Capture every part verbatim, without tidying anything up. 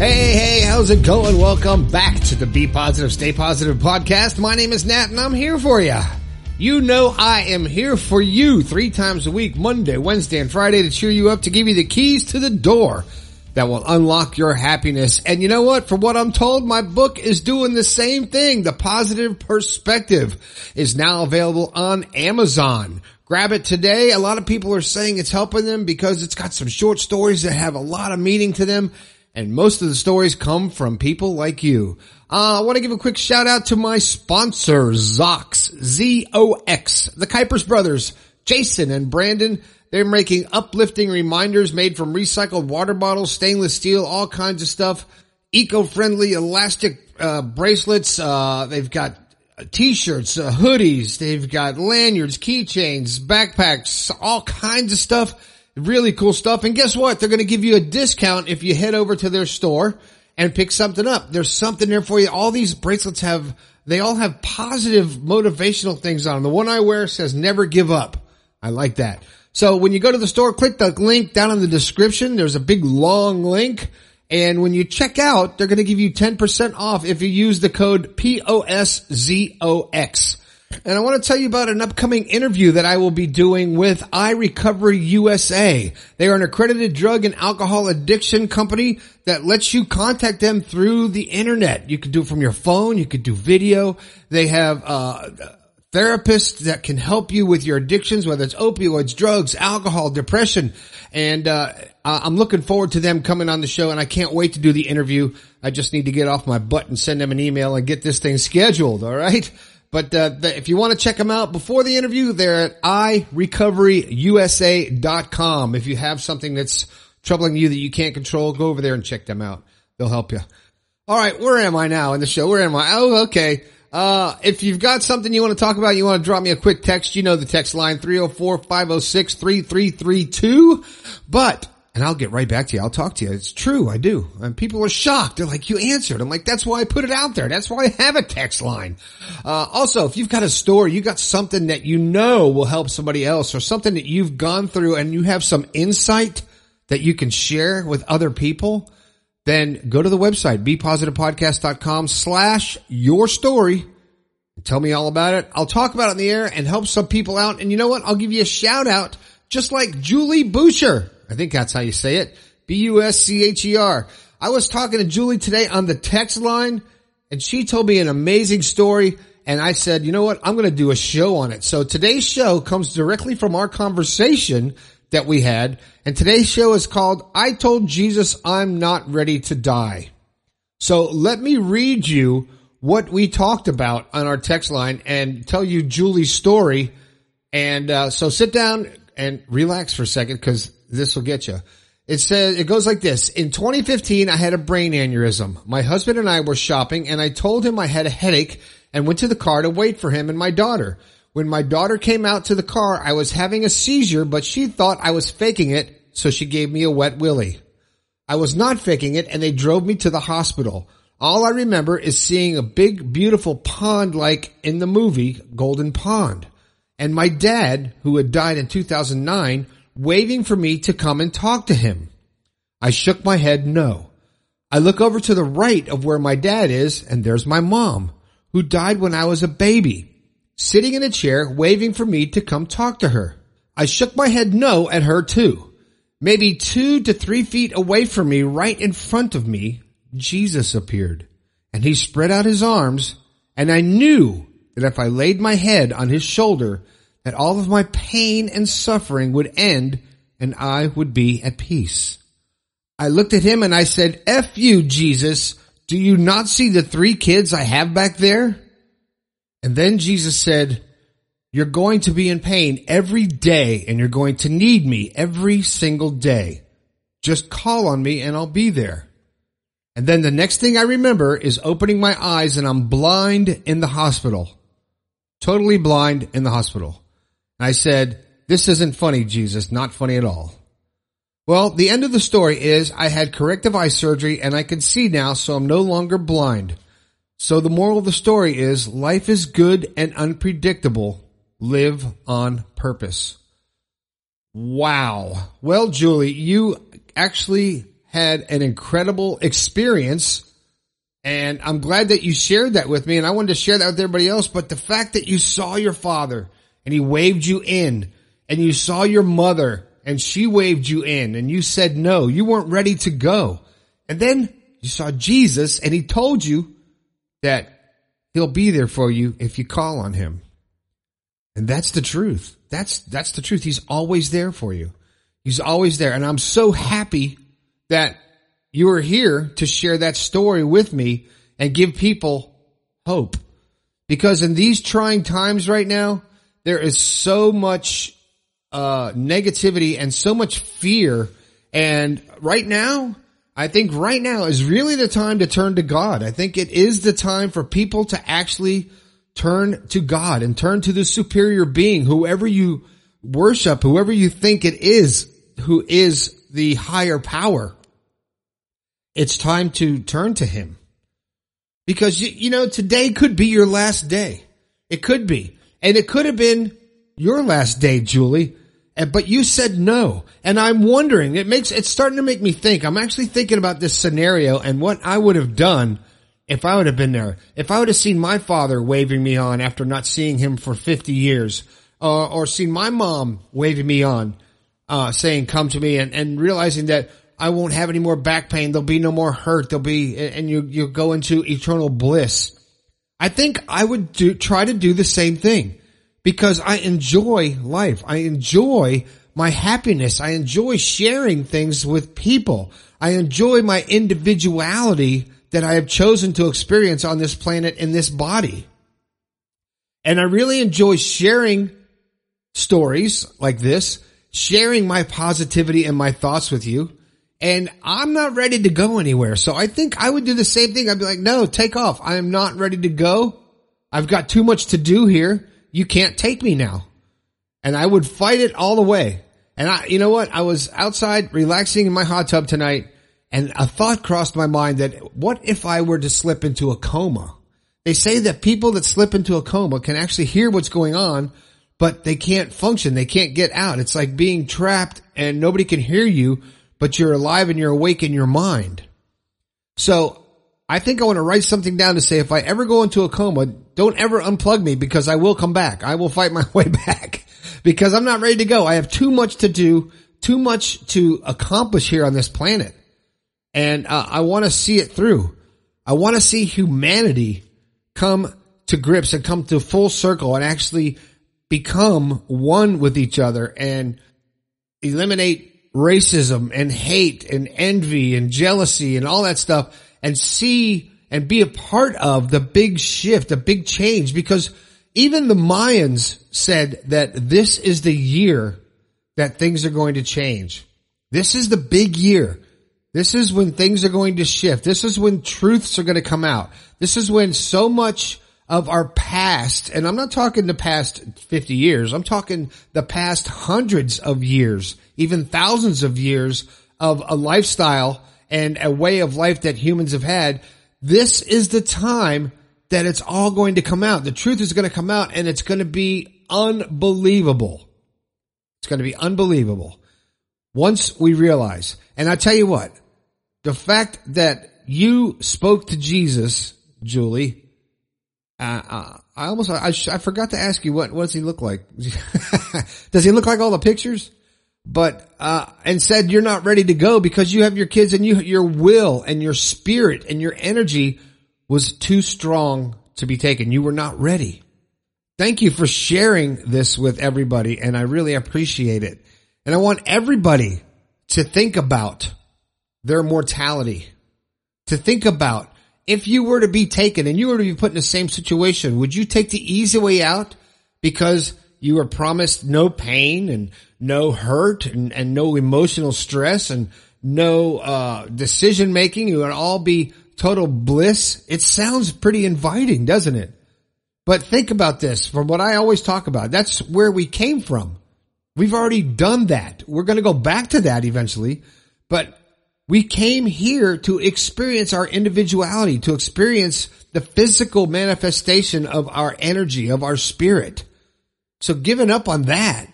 Hey, hey, how's it going? Welcome back to the Be Positive, Stay Positive podcast. My name is Nat and I'm here for you. You know I am here for you three times a week, Monday, Wednesday, and Friday to cheer you up, to give you the keys to the door that will unlock your happiness. And you know what? From what I'm told, my book is doing the same thing. The Positive Perspective is now available on Amazon. Grab it today. A lot of people are saying it's helping them because it's got some short stories that have a lot of meaning to them. And most of the stories come from people like you. Uh, I want to give a quick shout out to my sponsor, Zox, Z O X, the Kuypers brothers, Jason and Brandon. They're making uplifting reminders made from recycled water bottles, stainless steel, all kinds of stuff, eco-friendly elastic uh bracelets. Uh They've got T-shirts, uh, hoodies. They've got lanyards, keychains, backpacks, all kinds of stuff. Really cool stuff. And guess what? They're going to give you a discount if you head over to their store and pick something up. There's something there for you. All these bracelets have, they all have positive motivational things on them. The one I wear says never give up. I like that. So when you go to the store, click the link down in the description. There's a big long link. And when you check out, they're going to give you ten percent off if you use the code P O S Z O X. And I want to tell you about an upcoming interview that I will be doing with iRecoveryUSA. They are an accredited drug and alcohol addiction company that lets you contact them through the internet. You can do it from your phone. You could do video. They have uh therapists that can help you with your addictions, whether it's opioids, drugs, alcohol, depression. And uh I'm looking forward to them coming on the show, and I can't wait to do the interview. I just need to get off my butt and send them an email and get this thing scheduled, all right? But uh, if you want to check them out before the interview, they're at i recovery U S A dot com. If you have something that's troubling you that you can't control, go over there and check them out. They'll help you. All right, where am I now in the show? Where am I? Oh, okay. Uh, if you've got something you want to talk about, you want to drop me a quick text, you know the text line, three oh four, five oh six, three three three two. But, and I'll get right back to you. I'll talk to you. It's true. I do. And people are shocked. They're like, you answered. I'm like, that's why I put it out there. That's why I have a text line. Uh, also, if you've got a story, you got something that you know will help somebody else, or something that you've gone through and you have some insight that you can share with other people, then go to the website, Be Positive Podcast dot com slash your story. Tell me all about it. I'll talk about it on the air and help some people out. And you know what? I'll give you a shout out, just like Julie Boucher. I think that's how you say it. B U S C H E R. I was talking to Julie today on the text line, and she told me an amazing story, and I said, you know what? I'm going to do a show on it. So today's show comes directly from our conversation that we had, and today's show is called, I Told Jesus I'm Not Ready to Die. So let me read you what we talked about on our text line and tell you Julie's story. And uh, so sit down and relax for a second, because this will get you. It says, it goes like this. In twenty fifteen, I had a brain aneurysm. My husband and I were shopping, and I told him I had a headache and went to the car to wait for him and my daughter. When my daughter came out to the car, I was having a seizure, but she thought I was faking it, so she gave me a wet willy. I was not faking it, and they drove me to the hospital. All I remember is seeing a big, beautiful pond like in the movie Golden Pond, and my dad, who had died in two thousand nine, waving for me to come and talk to him. I shook my head no. I look over to the right of where my dad is, and there's my mom, who died when I was a baby, sitting in a chair waving for me to come talk to her. I shook my head no at her too. Maybe two to three feet away from me, right in front of me, Jesus appeared, and he spread out his arms, and I knew that if I laid my head on his shoulder, that all of my pain and suffering would end, and I would be at peace. I looked at him and I said, F you, Jesus. Do you not see the three kids I have back there? And then Jesus said, you're going to be in pain every day, and you're going to need me every single day. Just call on me and I'll be there. And then the next thing I remember is opening my eyes, and I'm blind in the hospital. Totally blind in the hospital. I said, this isn't funny, Jesus, not funny at all. Well, the end of the story is I had corrective eye surgery and I can see now, so I'm no longer blind. So the moral of the story is life is good and unpredictable. Live on purpose. Wow. Well, Julie, you actually had an incredible experience, and I'm glad that you shared that with me, and I wanted to share that with everybody else. But the fact that you saw your father and he waved you in, and you saw your mother and she waved you in, and you said no, you weren't ready to go. And then you saw Jesus and he told you that he'll be there for you if you call on him. And that's the truth. That's, that's the truth. He's always there for you. He's always there. And I'm so happy that you are here to share that story with me and give people hope. Because in these trying times right now, there is so much uh negativity and so much fear. And right now, I think right now is really the time to turn to God. I think it is the time for people to actually turn to God and turn to the superior being, whoever you worship, whoever you think it is, who is the higher power. It's time to turn to him, because, you know, today could be your last day. It could be. And it could have been your last day, Julie, but you said no. And I'm wondering, it makes, it's starting to make me think. I'm actually thinking about this scenario and what I would have done if I would have been there. If I would have seen my father waving me on after not seeing him for fifty years, uh, or seen my mom waving me on, uh, saying, come to me, and, and realizing that I won't have any more back pain. There'll be no more hurt. There'll be, and you, you'll go into eternal bliss. I think I would do, try to do the same thing, because I enjoy life. I enjoy my happiness. I enjoy sharing things with people. I enjoy my individuality that I have chosen to experience on this planet in this body. And I really enjoy sharing stories like this, sharing my positivity and my thoughts with you. And I'm not ready to go anywhere. So I think I would do the same thing. I'd be like, no, take off. I am not ready to go. I've got too much to do here. You can't take me now. And I would fight it all the way. And I, you know what? I was outside relaxing in my hot tub tonight, and a thought crossed my mind that what if I were to slip into a coma? They say that people that slip into a coma can actually hear what's going on, but they can't function. They can't get out. It's like being trapped and nobody can hear you, but you're alive and you're awake in your mind. So I think I want to write something down to say, if I ever go into a coma, don't ever unplug me, because I will come back. I will fight my way back, because I'm not ready to go. I have too much to do, too much to accomplish here on this planet. And uh, I want to see it through. I want to see humanity come to grips and come to full circle and actually become one with each other and eliminate racism and hate and envy and jealousy and all that stuff, and see and be a part of the big shift, the big change, because even the Mayans said that this is the year that things are going to change. This is the big year. This is when things are going to shift. This is when truths are going to come out. This is when so much of our past, and I'm not talking the past fifty years, I'm talking the past hundreds of years, even thousands of years of a lifestyle and a way of life that humans have had. This is the time that it's all going to come out. The truth is going to come out, and it's going to be unbelievable. It's going to be unbelievable once we realize. And I tell you what, the fact that you spoke to Jesus, Julie, Uh, I almost, I, I forgot to ask you, what, what does he look like? Does he look like all the pictures? But, uh, and said you're not ready to go because you have your kids, and you, your will and your spirit and your energy was too strong to be taken. You were not ready. Thank you for sharing this with everybody, and I really appreciate it. And I want everybody to think about their mortality, to think about, if you were to be taken and you were to be put in the same situation, would you take the easy way out because you were promised no pain and no hurt and, and no emotional stress and no uh decision making? You would all be total bliss. It sounds pretty inviting, doesn't it? But think about this from what I always talk about. That's where we came from. We've already done that. We're going to go back to that eventually, but we came here to experience our individuality, to experience the physical manifestation of our energy, of our spirit. So giving up on that,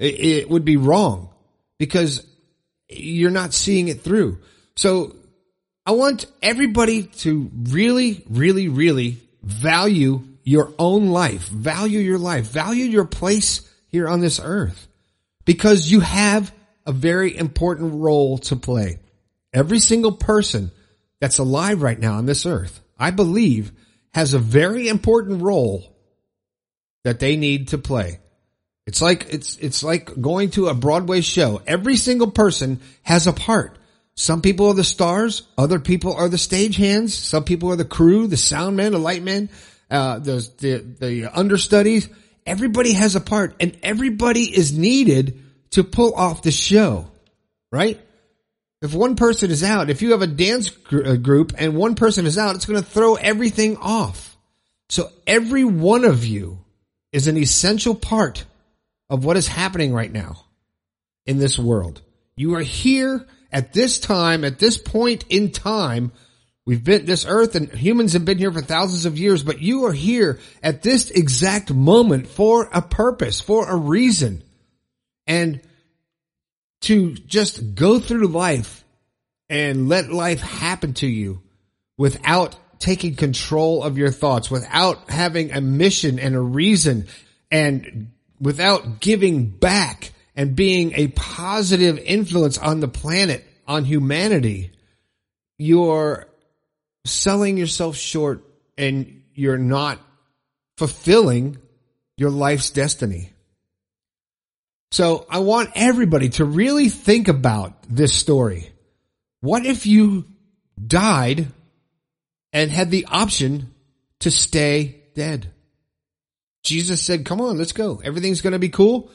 it, it would be wrong, because you're not seeing it through. So I want everybody to really, really, really value your own life, value your life, value your place here on this earth, because you have a very important role to play. Every single person that's alive right now on this earth, I believe, has a very important role that they need to play. It's like, it's, it's like going to a Broadway show. Every single person has a part. Some people are the stars. Other people are the stagehands. Some people are the crew, the sound man, the light man, uh, the, the, the understudies. Everybody has a part, and everybody is needed to pull off the show, right? If one person is out, if you have a dance gr- group and one person is out, it's going to throw everything off. So every one of you is an essential part of what is happening right now in this world. You are here at this time, at this point in time. We've been, this earth and humans have been here for thousands of years, but you are here at this exact moment for a purpose, for a reason. And to just go through life and let life happen to you without taking control of your thoughts, without having a mission and a reason, and without giving back and being a positive influence on the planet, on humanity, you're selling yourself short and you're not fulfilling your life's destiny. So I want everybody to really think about this story. What if you died and had the option to stay dead? Jesus said, come on, let's go. Everything's going to be cool.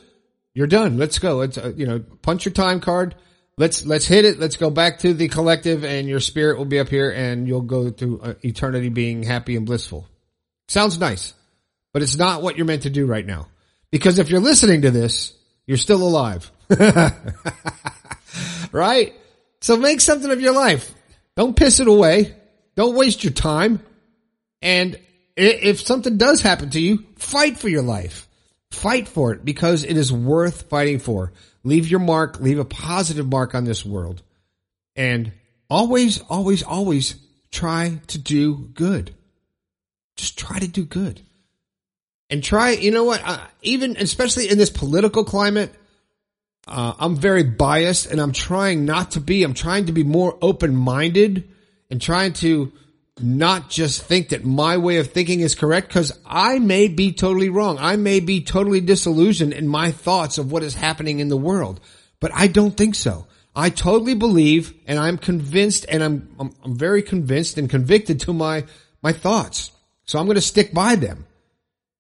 You're done. Let's go. Let's, uh, you know, punch your time card. Let's, let's hit it. Let's go back to the collective, and your spirit will be up here, and you'll go through uh, eternity being happy and blissful. Sounds nice, but it's not what you're meant to do right now. Because if you're listening to this, you're still alive. Right? So make something of your life. Don't piss it away. Don't waste your time. And if something does happen to you, fight for your life. Fight for it, because it is worth fighting for. Leave your mark. Leave a positive mark on this world. And always, always, always try to do good. Just try to do good. And try, you know what, uh, even especially in this political climate, uh, I'm very biased, and I'm trying not to be. I'm trying to be more open-minded and trying to not just think that my way of thinking is correct, because I may be totally wrong. I may be totally disillusioned in my thoughts of what is happening in the world, but I don't think so. I totally believe, and I'm convinced, and I'm I'm, I'm very convinced and convicted to my, my thoughts. So I'm going to stick by them.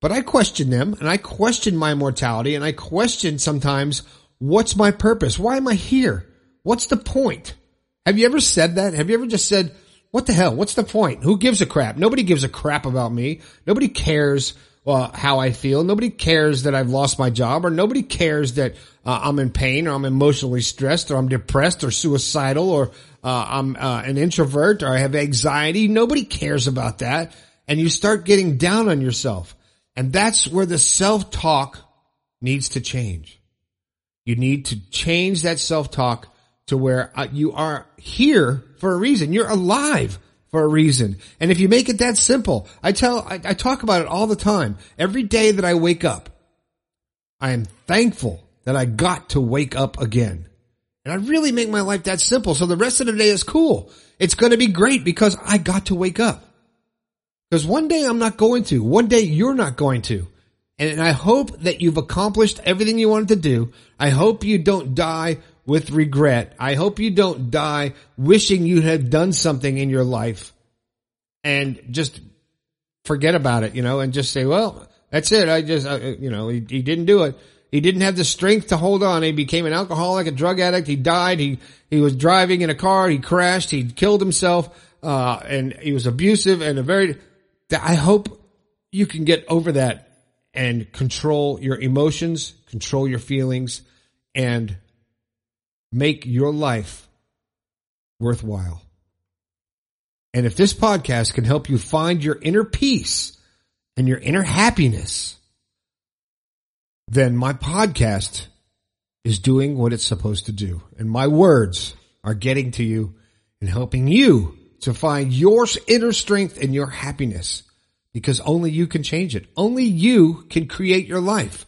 But I question them, and I question my mortality, and I question sometimes, what's my purpose? Why am I here? What's the point? Have you ever said that? Have you ever just said, what the hell? What's the point? Who gives a crap? Nobody gives a crap about me. Nobody cares uh, how I feel. Nobody cares that I've lost my job, or nobody cares that uh, I'm in pain, or I'm emotionally stressed, or I'm depressed, or suicidal, or uh, I'm uh, an introvert, or I have anxiety. Nobody cares about that. And you start getting down on yourself. And that's where the self-talk needs to change. You need to change that self-talk to where uh, you are here for a reason. You're alive for a reason. And if you make it that simple, I tell, I, I talk about it all the time. Every day that I wake up, I am thankful that I got to wake up again. And I really make my life that simple. So the rest of the day is cool. It's going to be great because I got to wake up. Because one day I'm not going to. One day you're not going to. And I hope that you've accomplished everything you wanted to do. I hope you don't die with regret. I hope you don't die wishing you had done something in your life and just forget about it, you know, and just say, well, that's it. I just, I, you know, he, he didn't do it. He didn't have the strength to hold on. He became an alcoholic, a drug addict. He died. He, he was driving in a car. He crashed. He killed himself. Uh, and he was abusive and a very, I hope you can get over that and control your emotions, control your feelings, and make your life worthwhile. And if this podcast can help you find your inner peace and your inner happiness, then my podcast is doing what it's supposed to do. And my words are getting to you and helping you to find your inner strength and your happiness, because only you can change it. Only you can create your life.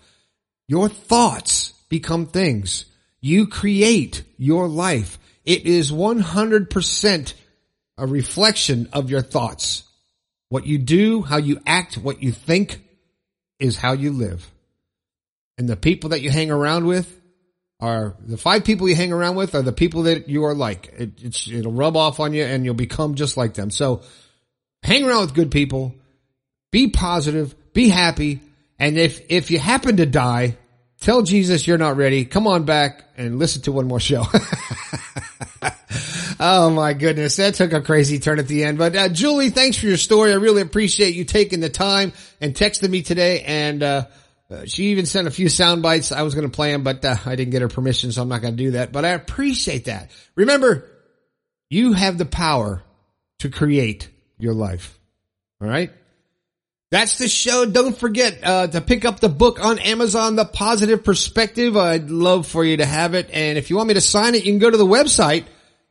Your thoughts become things. You create your life. It is one hundred percent a reflection of your thoughts. What you do, how you act, what you think is how you live. And the people that you hang around with are, the five people you hang around with are the people that you are like. It, it's, it'll rub off on you and you'll become just like them. So hang around with good people, be positive, be happy. And if, if you happen to die, tell Jesus you're not ready. Come on back and listen to one more show. Oh my goodness. That took a crazy turn at the end. But uh, Julie, thanks for your story. I really appreciate you taking the time and texting me today. And, uh, Uh, she even sent a few sound bites. I was going to play them, but uh, I didn't get her permission, so I'm not going to do that. But I appreciate that. Remember, you have the power to create your life. All right? That's the show. Don't forget uh to pick up the book on Amazon, The Positive Perspective. I'd love for you to have it. And if you want me to sign it, you can go to the website,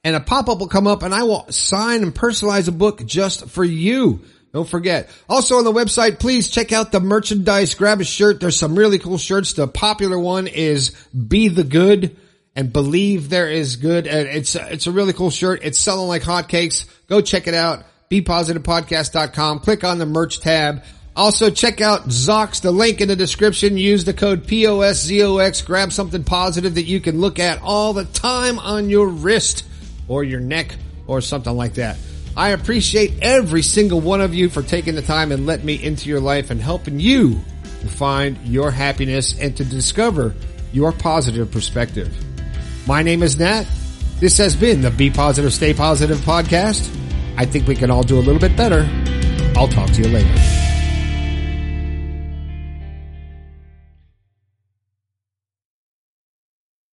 and a pop-up will come up, and I will sign and personalize a book just for you. Don't forget. Also on the website, please check out the merchandise. Grab a shirt. There's some really cool shirts. The popular one is Be the Good and Believe There Is Good. And it's, it's a really cool shirt. It's selling like hotcakes. Go check it out. Be Positive Podcast dot com. Click on the merch tab. Also check out Zox, the link in the description. Use the code P O S Z O X. Grab something positive that you can look at all the time on your wrist or your neck or something like that. I appreciate every single one of you for taking the time and letting me into your life and helping you to find your happiness and to discover your positive perspective. My name is Nat. This has been the Be Positive, Stay Positive podcast. I think we can all do a little bit better. I'll talk to you later.